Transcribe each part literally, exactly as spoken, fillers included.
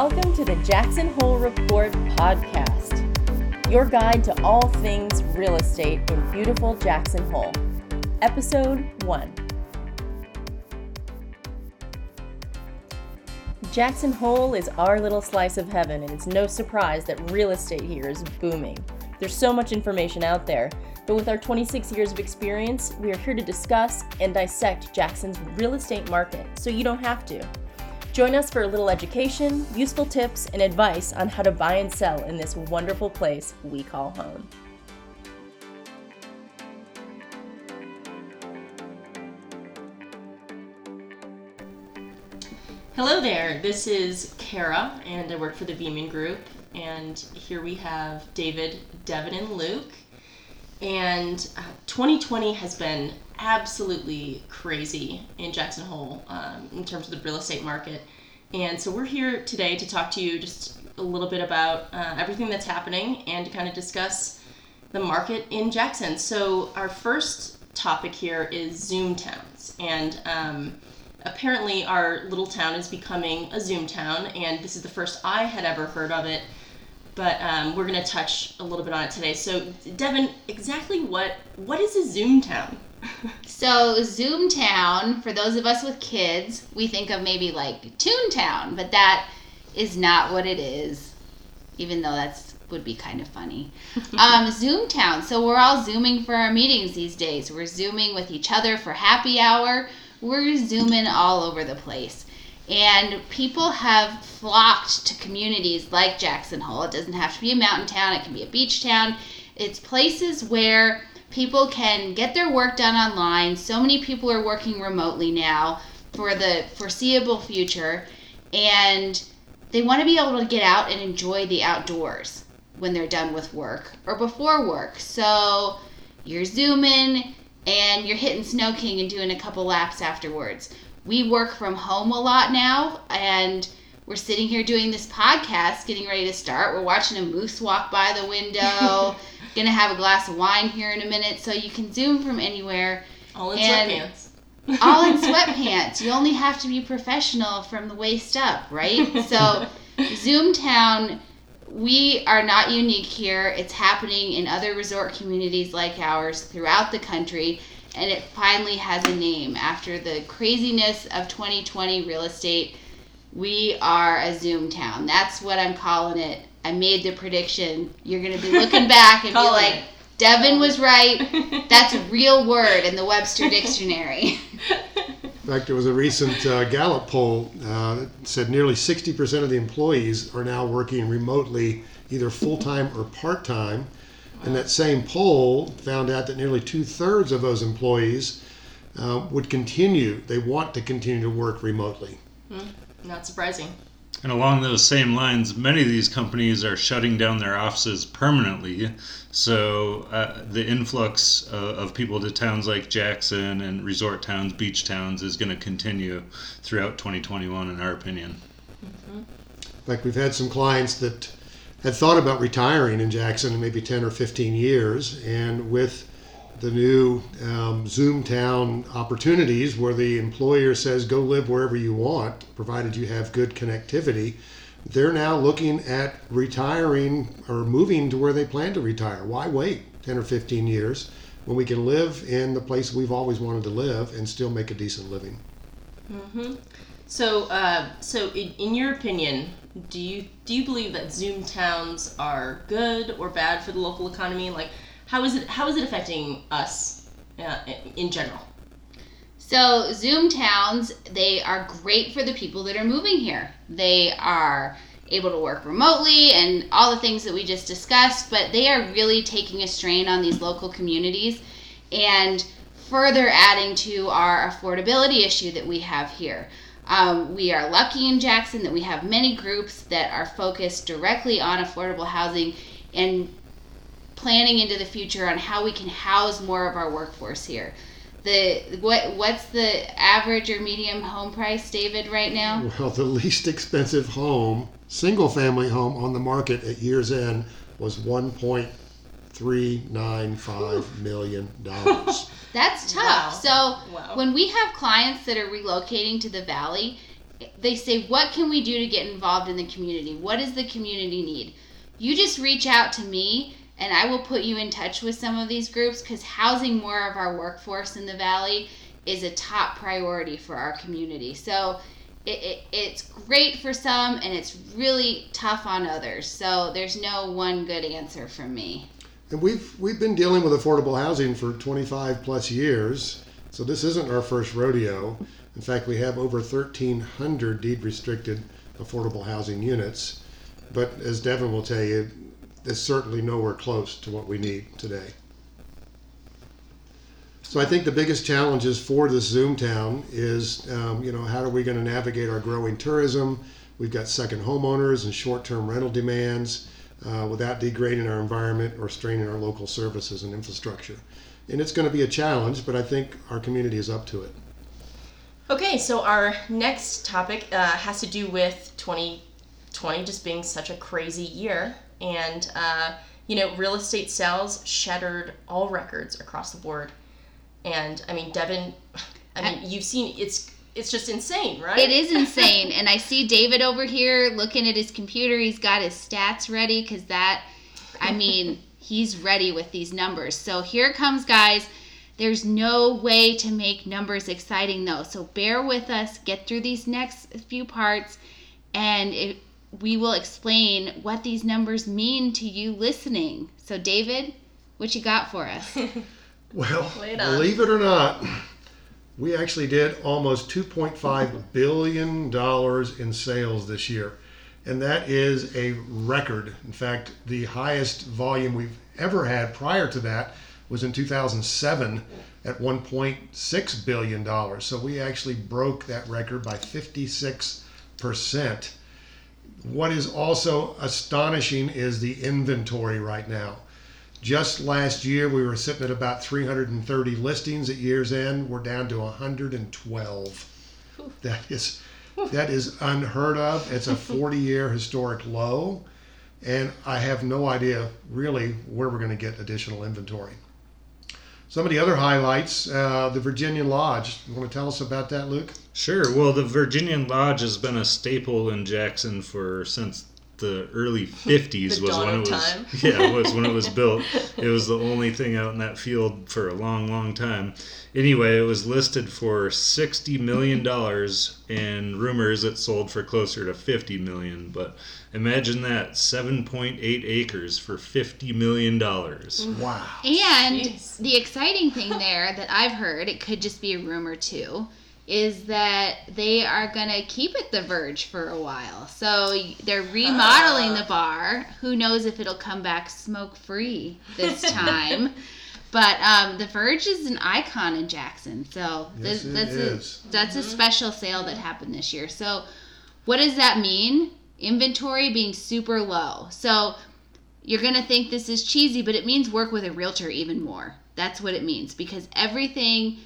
Welcome to the Jackson Hole Report podcast, your guide to all things real estate in beautiful Jackson Hole. Episode one. Jackson Hole is our little slice of heaven, and it's no surprise that real estate here is booming. There's so much information out there, but with our twenty-six years of experience, we are here to discuss and dissect Jackson's real estate market so you don't have to. Join us for a little education, useful tips, and advice on how to buy and sell in this wonderful place we call home. Hello there, this is Kara, and I work for the Viehman Group, and here we have David, Devon, and Luke. And uh, twenty twenty has been absolutely crazy in Jackson Hole um, in terms of the real estate market. And so we're here today to talk to you just a little bit about uh, everything that's happening and to kind of discuss the market in Jackson. So our first topic here is Zoom towns. And um, apparently our little town is becoming a Zoom town, and this is the first I had ever heard of it. But um, we're going to touch a little bit on it today. So, Devon, exactly what what is a Zoom town? So, Zoom town, for those of us with kids, we think of maybe like Toontown, but that is not what it is, even though that's would be kind of funny. um, Zoom town. So, we're all Zooming for our meetings these days. We're Zooming with each other for happy hour. We're Zooming all over the place. And people have flocked to communities like Jackson Hole. It doesn't have to be a mountain town. It can be a beach town. It's places where people can get their work done online. So many people are working remotely now for the foreseeable future. And they want to be able to get out and enjoy the outdoors when they're done with work or before work. So you're Zooming and you're hitting Snow King and doing a couple laps afterwards. We work from home a lot now, and we're sitting here doing this podcast, getting ready to start. We're watching a moose walk by the window, going to have a glass of wine here in a minute, so you can Zoom from anywhere. All in and sweatpants. All in sweatpants. You only have to be professional from the waist up, right? So Zoom town, we are not unique here. It's happening in other resort communities like ours throughout the country. And it finally has a name. After the craziness of twenty twenty real estate, we are a Zoom town. That's what I'm calling it. I made the prediction. You're going to be looking back and be like, it. Devon was right. That's a real word in the Webster Dictionary. In fact, there was a recent uh, Gallup poll uh, that said nearly sixty percent of the employees are now working remotely, either full-time or part-time. And that same poll found out that nearly two-thirds of those employees uh, would continue, they want to continue to work remotely. Mm, not surprising. And along those same lines, many of these companies are shutting down their offices permanently. So uh, the influx uh, of people to towns like Jackson and resort towns, beach towns, is going to continue throughout twenty twenty-one, in our opinion. Mm-hmm. In fact, we've had some clients that had thought about retiring in Jackson in maybe ten or fifteen years, and with the new um, Zoom town opportunities where the employer says go live wherever you want, provided you have good connectivity, they're now looking at retiring or moving to where they plan to retire. Why wait ten or fifteen years when we can live in the place we've always wanted to live and still make a decent living? Mm-hmm. So, uh, so in, in your opinion, do you do you believe that Zoom towns are good or bad for the local economy? Like, how is it how is it affecting us uh, in general? So, Zoom towns, they are great for the people that are moving here. They are able to work remotely and all the things that we just discussed, but they are really taking a strain on these local communities and further adding to our affordability issue that we have here. Um, we are lucky in Jackson that we have many groups that are focused directly on affordable housing and planning into the future on how we can house more of our workforce here. The what what's the average or medium home price, David, right now? Well, the least expensive home, single family home on the market at year's end was one point three nine five million dollars. That's tough. Wow. So wow. When we have clients that are relocating to the Valley, they say, what can we do to get involved in the community? What does the community need? You just reach out to me and I will put you in touch with some of these groups, because housing more of our workforce in the Valley is a top priority for our community. So it, it, it's great for some and it's really tough on others. So there's no one good answer from me. And we've we've been dealing with affordable housing for twenty-five plus years. So this isn't our first rodeo. In fact, we have over thirteen hundred deed restricted affordable housing units. But as Devon will tell you, it's certainly nowhere close to what we need today. So I think the biggest challenges for this Zoom town is, um, you know, how are we going to navigate our growing tourism? We've got second homeowners and short-term rental demands uh, without degrading our environment or straining our local services and infrastructure. And it's going to be a challenge, but I think our community is up to it. Okay, so our next topic uh, has to do with twenty twenty just being such a crazy year. And, uh, you know, real estate sales shattered all records across the board. And, I mean, Devon, I mean, I, you've seen, it's it's just insane, right? It is insane. And I see David over here looking at his computer. He's got his stats ready because that, I mean, he's ready with these numbers. So here it comes, guys. There's no way to make numbers exciting, though. So bear with us. Get through these next few parts, and it, we will explain what these numbers mean to you listening. So, David, what you got for us? Well, believe it or not, we actually did almost two point five billion dollars in sales this year, and that is a record. In fact, the highest volume we've ever had prior to that was in two thousand seven at one point six billion dollars. So we actually broke that record by fifty-six percent. What is also astonishing is the inventory right now. Just last year, we were sitting at about three hundred thirty listings at year's end. We're down to one hundred twelve. That is, that is unheard of. It's a forty-year historic low. And I have no idea really where we're going to get additional inventory. Some of the other highlights, uh, the Virginian Lodge. You want to tell us about that, Luke? Sure. Well, the Virginian Lodge has been a staple in Jackson for since the early fifties. the was dawn when of it was time. Yeah, was when it was built. It was the only thing out in that field for a long, long time. Anyway, it was listed for sixty million dollars, and rumors it sold for closer to fifty million dollars. But imagine that, seven point eight acres for fifty million dollars. Wow. And Jeez. The exciting thing there that I've heard, it could just be a rumor too, is that they are going to keep it the Verge for a while. So they're remodeling uh. the bar. Who knows if it'll come back smoke-free this time. But um, the Verge is an icon in Jackson. So yes, th- that's, a, that's mm-hmm. a special sale that happened this year. So what does that mean? Inventory being super low. So you're going to think this is cheesy, but it means work with a realtor even more. That's what it means, because everything...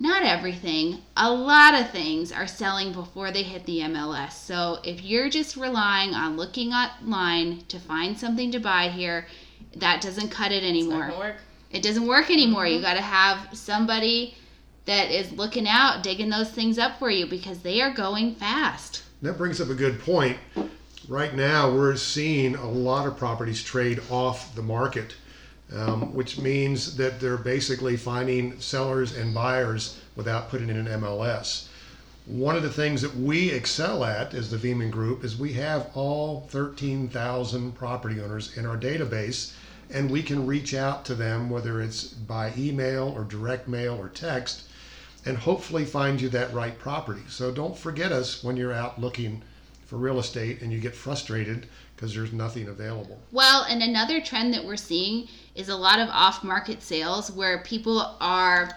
Not everything, a lot of things are selling before they hit the M L S. So if you're just relying on looking online to find something to buy here, that doesn't cut it anymore. It's not gonna work. It doesn't work anymore. Mm-hmm. You got to have somebody that is looking out, digging those things up for you, because they are going fast. That brings up a good point. Right now, we're seeing a lot of properties trade off the market. Um, which means that they're basically finding sellers and buyers without putting in an M L S. One of the things that we excel at as the Viehman Group is we have all thirteen thousand property owners in our database, and we can reach out to them, whether it's by email or direct mail or text, and hopefully find you that right property. So don't forget us when you're out looking for real estate and you get frustrated because there's nothing available. Well, and another trend that we're seeing is a lot of off-market sales where people are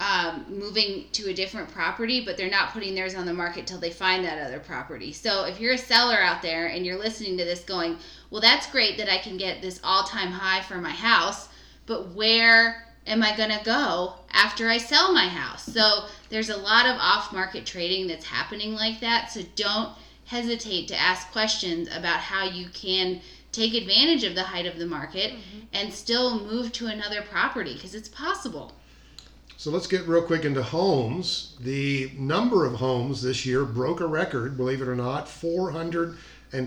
um, moving to a different property, but they're not putting theirs on the market till they find that other property. So if you're a seller out there and you're listening to this going, well, that's great that I can get this all-time high for my house, but where am I going to go after I sell my house? So there's a lot of off-market trading that's happening like that, so don't hesitate to ask questions about how you can take advantage of the height of the market mm-hmm. and still move to another property, because it's possible. So let's get real quick into homes. The number of homes this year broke a record, believe it or not, four hundred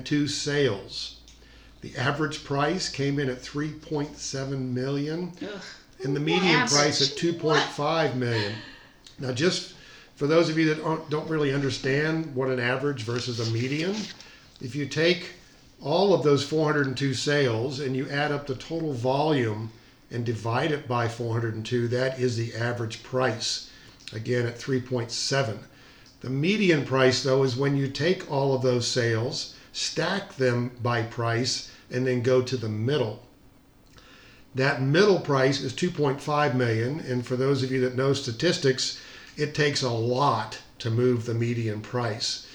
two sales. The average price came in at three point seven million dollars Ugh. And the median average price at two point five million dollars Now, just for those of you that don't really understand what an average versus a median, if you take all of those four hundred two sales and you add up the total volume and divide it by four hundred two, that is the average price, again at three point seven. The median price, though, is when you take all of those sales, stack them by price, and then go to the middle. That middle price is two point five million dollars, and for those of you that know statistics, it takes a lot to move the median price.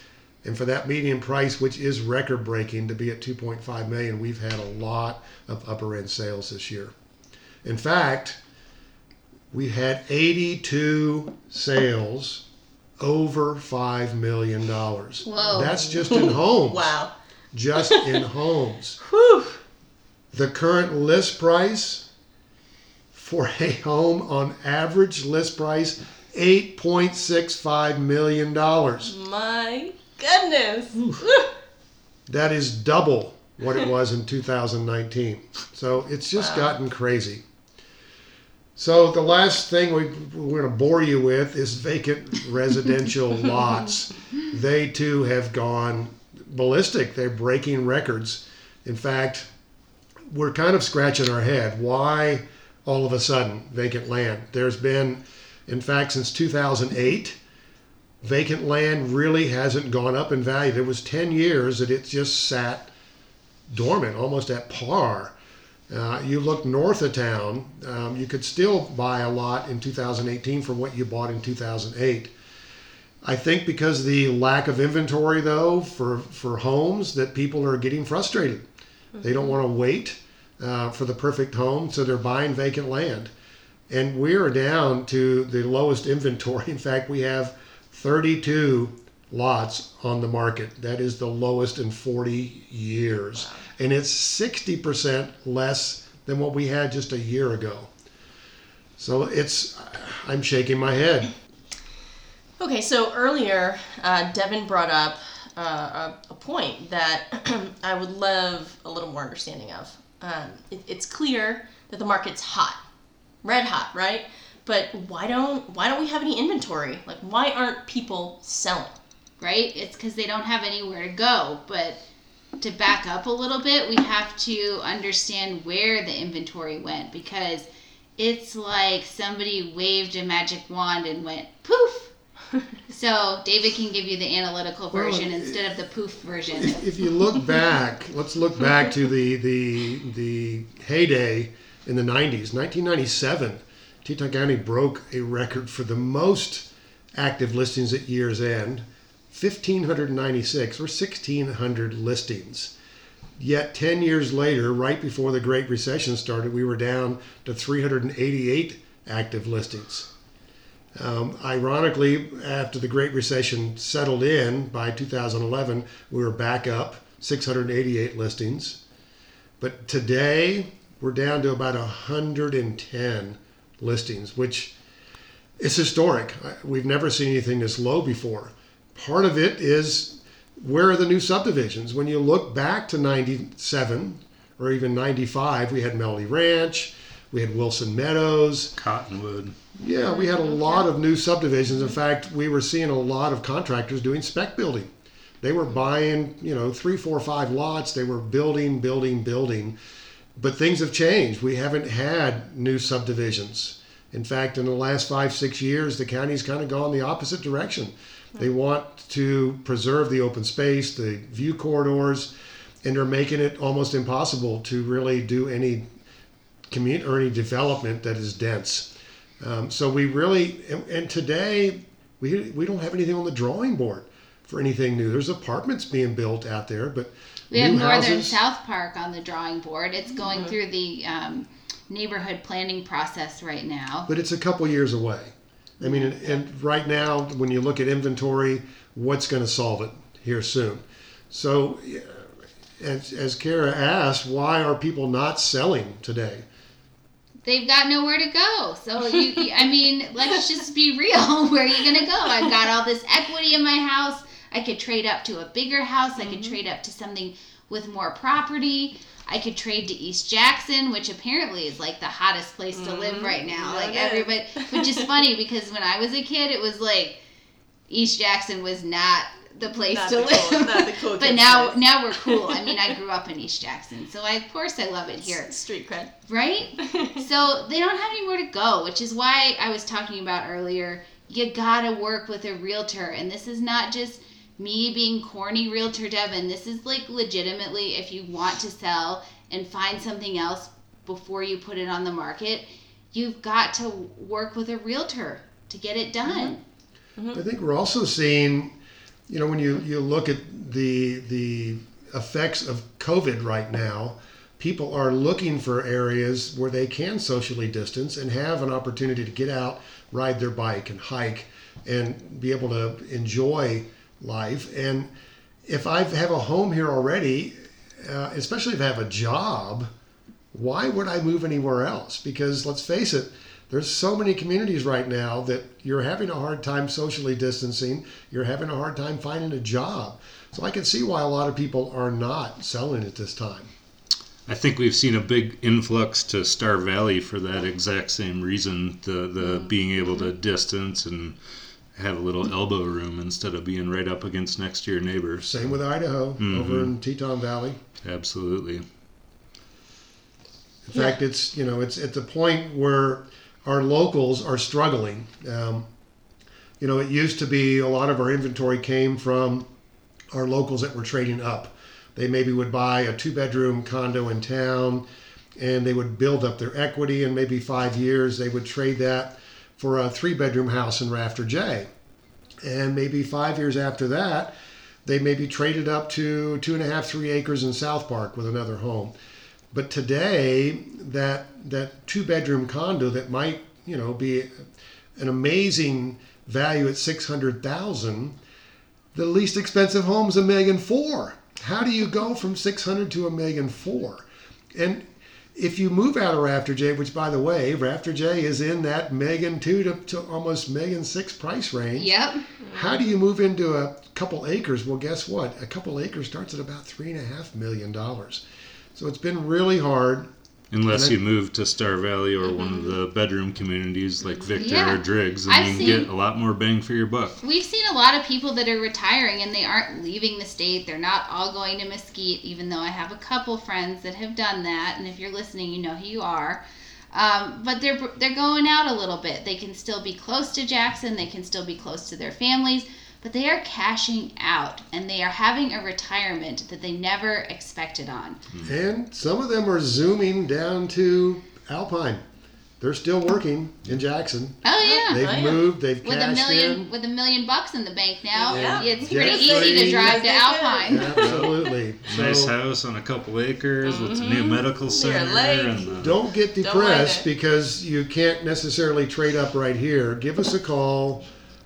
And for that median price, which is record-breaking, to be at two point five million dollars, we've had a lot of upper-end sales this year. In fact, we had eighty-two sales over five million dollars. Whoa. That's just in homes. Wow. Just in homes. Whew. The current list price for a home on average list price, eight point six five million dollars. My goodness. That is double what it was in two thousand nineteen. So it's just wow. gotten crazy. So the last thing we, we're going to bore you with is vacant residential lots. They, too, have gone ballistic. They're breaking records. In fact, we're kind of scratching our head. Why all of a sudden vacant land? There's been, in fact, since two thousand eight, vacant land really hasn't gone up in value. There was ten years that it just sat dormant, almost at par. Uh, you look north of town, um, you could still buy a lot in two thousand eighteen for what you bought in two thousand eight. I think because of the lack of inventory, though, for, for homes, that people are getting frustrated. Mm-hmm. They don't want to wait uh, for the perfect home, so they're buying vacant land. And we're down to the lowest inventory. In fact, we have thirty-two lots on the market. That is the lowest in forty years. Wow. And it's sixty percent less than what we had just a year ago. So it's, I'm shaking my head. Okay, so earlier, uh, Devin brought up uh, a, a point that I would love a little more understanding of. Um, it, it's clear that the market's hot, red hot, right? But why don't why don't we have any inventory? Like, why aren't people selling? Right? It's because they don't have anywhere to go. But to back up a little bit, we have to understand where the inventory went, because it's like somebody waved a magic wand and went poof. So David can give you the analytical version well, instead of the poof version. If, if you look back, let's look back to the the the heyday in the nineties, nineteen ninety-seven. Teton County broke a record for the most active listings at year's end. one thousand five hundred ninety-six or one thousand six hundred listings. Yet ten years later, right before the Great Recession started, we were down to three hundred eighty-eight active listings. Um, ironically, after the Great Recession settled in by two thousand eleven, we were back up six hundred eighty-eight listings. But today, we're down to about one hundred ten listings, which is historic. We've never seen anything this low before. Part of it is, where are the new subdivisions? When you look back to ninety-seven or even ninety-five, we had Melody Ranch, we had Wilson Meadows. Cottonwood. Yeah, we had a lot of new subdivisions. In fact, we were seeing a lot of contractors doing spec building. They were buying, you know, three, four, five lots. They were building, building, building. But things have changed. We haven't had new subdivisions. In fact, in the last five, six years, the county's kind of gone the opposite direction. They want to preserve the open space, the view corridors, and they're making it almost impossible to really do any community or any development that is dense. Um, so we really, and, and today, we we don't have anything on the drawing board for anything new. There's apartments being built out there, but we have Northern South Park on the drawing board. It's going mm-hmm. through the um, neighborhood planning process right now. But it's a couple years away. I mean, and, and right now, when you look at inventory, what's going to solve it here soon? So, as, as Kara asked, why are people not selling today? they've got nowhere to go. So, you, I mean, let's just be real. Where are you going to go? I've got all this equity in my house. I could trade up to a bigger house. Mm-hmm. I could trade up to something with more property. I could trade to East Jackson, which apparently is like the hottest place to mm-hmm. live right now. Like everybody, which is funny because when I was a kid, it was like East Jackson was not the place not to the live. Cool, not the cool but now, place. now we're cool. I mean, I grew up in East Jackson, so I, of course I love it here. It's street cred, right? So they don't have anywhere to go, which is why I was talking about earlier. You gotta work with a realtor, and this is not just me being corny realtor Devon. This is like legitimately if you want to sell and find something else before you put it on the market, you've got to work with a realtor to get it done. Mm-hmm. Mm-hmm. I think we're also seeing, you know, when you, you look at the the effects of COVID right now, people are looking for areas where they can socially distance and have an opportunity to get out, ride their bike and hike and be able to enjoy life. And if I have a home here already, uh, especially if I have a job, why would I move anywhere else? Because let's face it, there's so many communities right now that you're having a hard time socially distancing. You're having a hard time finding a job. So I can see why a lot of people are not selling at this time. I think we've seen a big influx to Star Valley for that exact same reason, the, the being able to distance and have a little elbow room instead of being right up against next to your neighbor. Same with Idaho, mm-hmm. over in Teton Valley. Absolutely. In yeah. fact, it's, you know, it's at the point where our locals are struggling. Um, you know, it used to be a lot of our inventory came from our locals that were trading up. They maybe would buy a two-bedroom condo in town, and they would build up their equity, and maybe five years they would trade that for a three-bedroom house in Rafter J. And maybe five years after that, they maybe traded up to two and a half, three acres in South Park with another home. But today, that that two-bedroom condo that might, you know, be an amazing value at six hundred thousand dollars, the least expensive home is a million four. How do you go from six hundred thousand dollars to a million four? And if you move out of Rafter J, which by the way, Rafter J is in that million two to, to almost million six price range. Yep. How do you move into a couple acres? Well, guess what? A couple acres starts at about three and a half million dollars. So it's been really hard. Unless then, you move to Star Valley or mm-hmm. one of the bedroom communities like Victor yeah. or Driggs, and I've you can seen, get a lot more bang for your buck. We've seen a lot of people that are retiring and they aren't leaving the state. They're not all going to Mesquite, even though I have a couple friends that have done that. And if you're listening, you know who you are. Um, but they're they're going out a little bit. They can still be close to Jackson. They can still be close to their families. But they are cashing out, and they are having a retirement that they never expected on. And some of them are zooming down to Alpine. They're still working in Jackson. Oh, yeah. They've oh, yeah. moved. They've with cashed a million, in. With a million bucks in the bank now, yeah. it's pretty yes, easy to drive to Alpine. Absolutely. So, nice house on a couple acres mm-hmm. with a new medical center. And Don't get depressed Don't like because you can't necessarily trade up right here. Give us a call.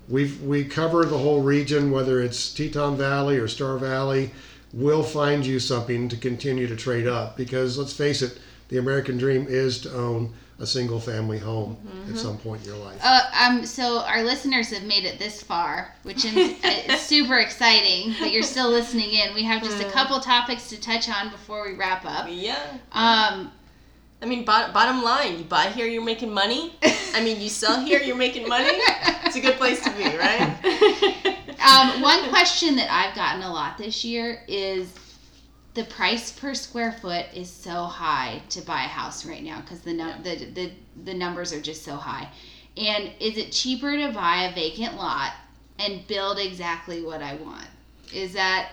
We've, we cover the whole region, whether it's Teton Valley or Star Valley. We'll find you something to continue to trade up because, let's face it, the American dream is to own a single-family home mm-hmm. at some point in your life. Uh, um, so our listeners have made it this far, which is uh, super exciting that you're still listening in. We have just a couple topics to touch on before we wrap up. Yeah. Um, I mean, bottom, bottom line, you buy here, you're making money. I mean, you sell here, you're making money. It's a good place to be, right? um, one question that I've gotten a lot this year is the price per square foot is so high to buy a house right now because the, num- yeah. the, the, the numbers are just so high. And is it cheaper to buy a vacant lot and build exactly what I want? Is that...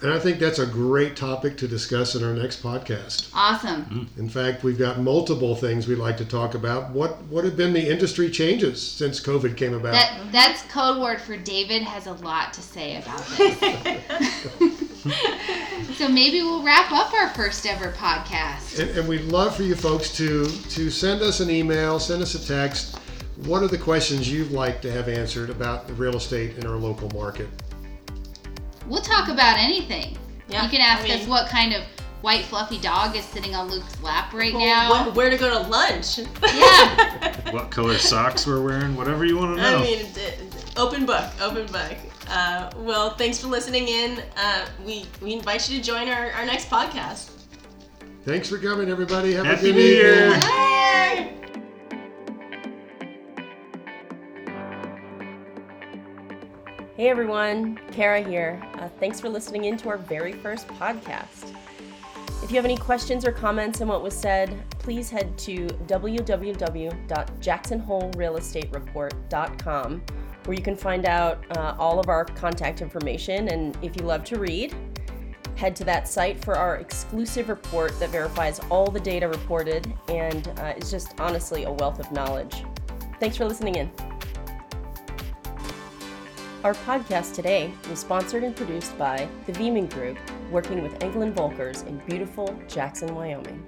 And I think that's a great topic to discuss in our next podcast. Awesome. In fact, we've got multiple things we'd like to talk about. What what have been the industry changes since COVID came about? That, that's code word for David has a lot to say about this. So maybe we'll wrap up our first ever podcast. And, and we'd love for you folks to to send us an email, send us a text. What are the questions you'd like to have answered about the real estate in our local market? We'll talk about anything. Yeah, you can ask I mean, us what kind of white fluffy dog is sitting on Luke's lap right well, now. What, where to go to lunch? Yeah. What color socks we're wearing, whatever you want to know. I mean, open book, open book. Uh, well, thanks for listening in. Uh, we, we invite you to join our, our next podcast. Thanks for coming, everybody. Have Happy a good New Year. Year. Bye. Hey everyone, Kara here. Uh, thanks for listening in to our very first podcast. If you have any questions or comments on what was said, please head to w w w dot jackson hole real estate report dot com where you can find out uh, all of our contact information. And if you love to read, head to that site for our exclusive report that verifies all the data reported and uh, is just honestly a wealth of knowledge. Thanks for listening in. Our podcast today was sponsored and produced by the Viehman Group, working with England Volkers in beautiful Jackson, Wyoming.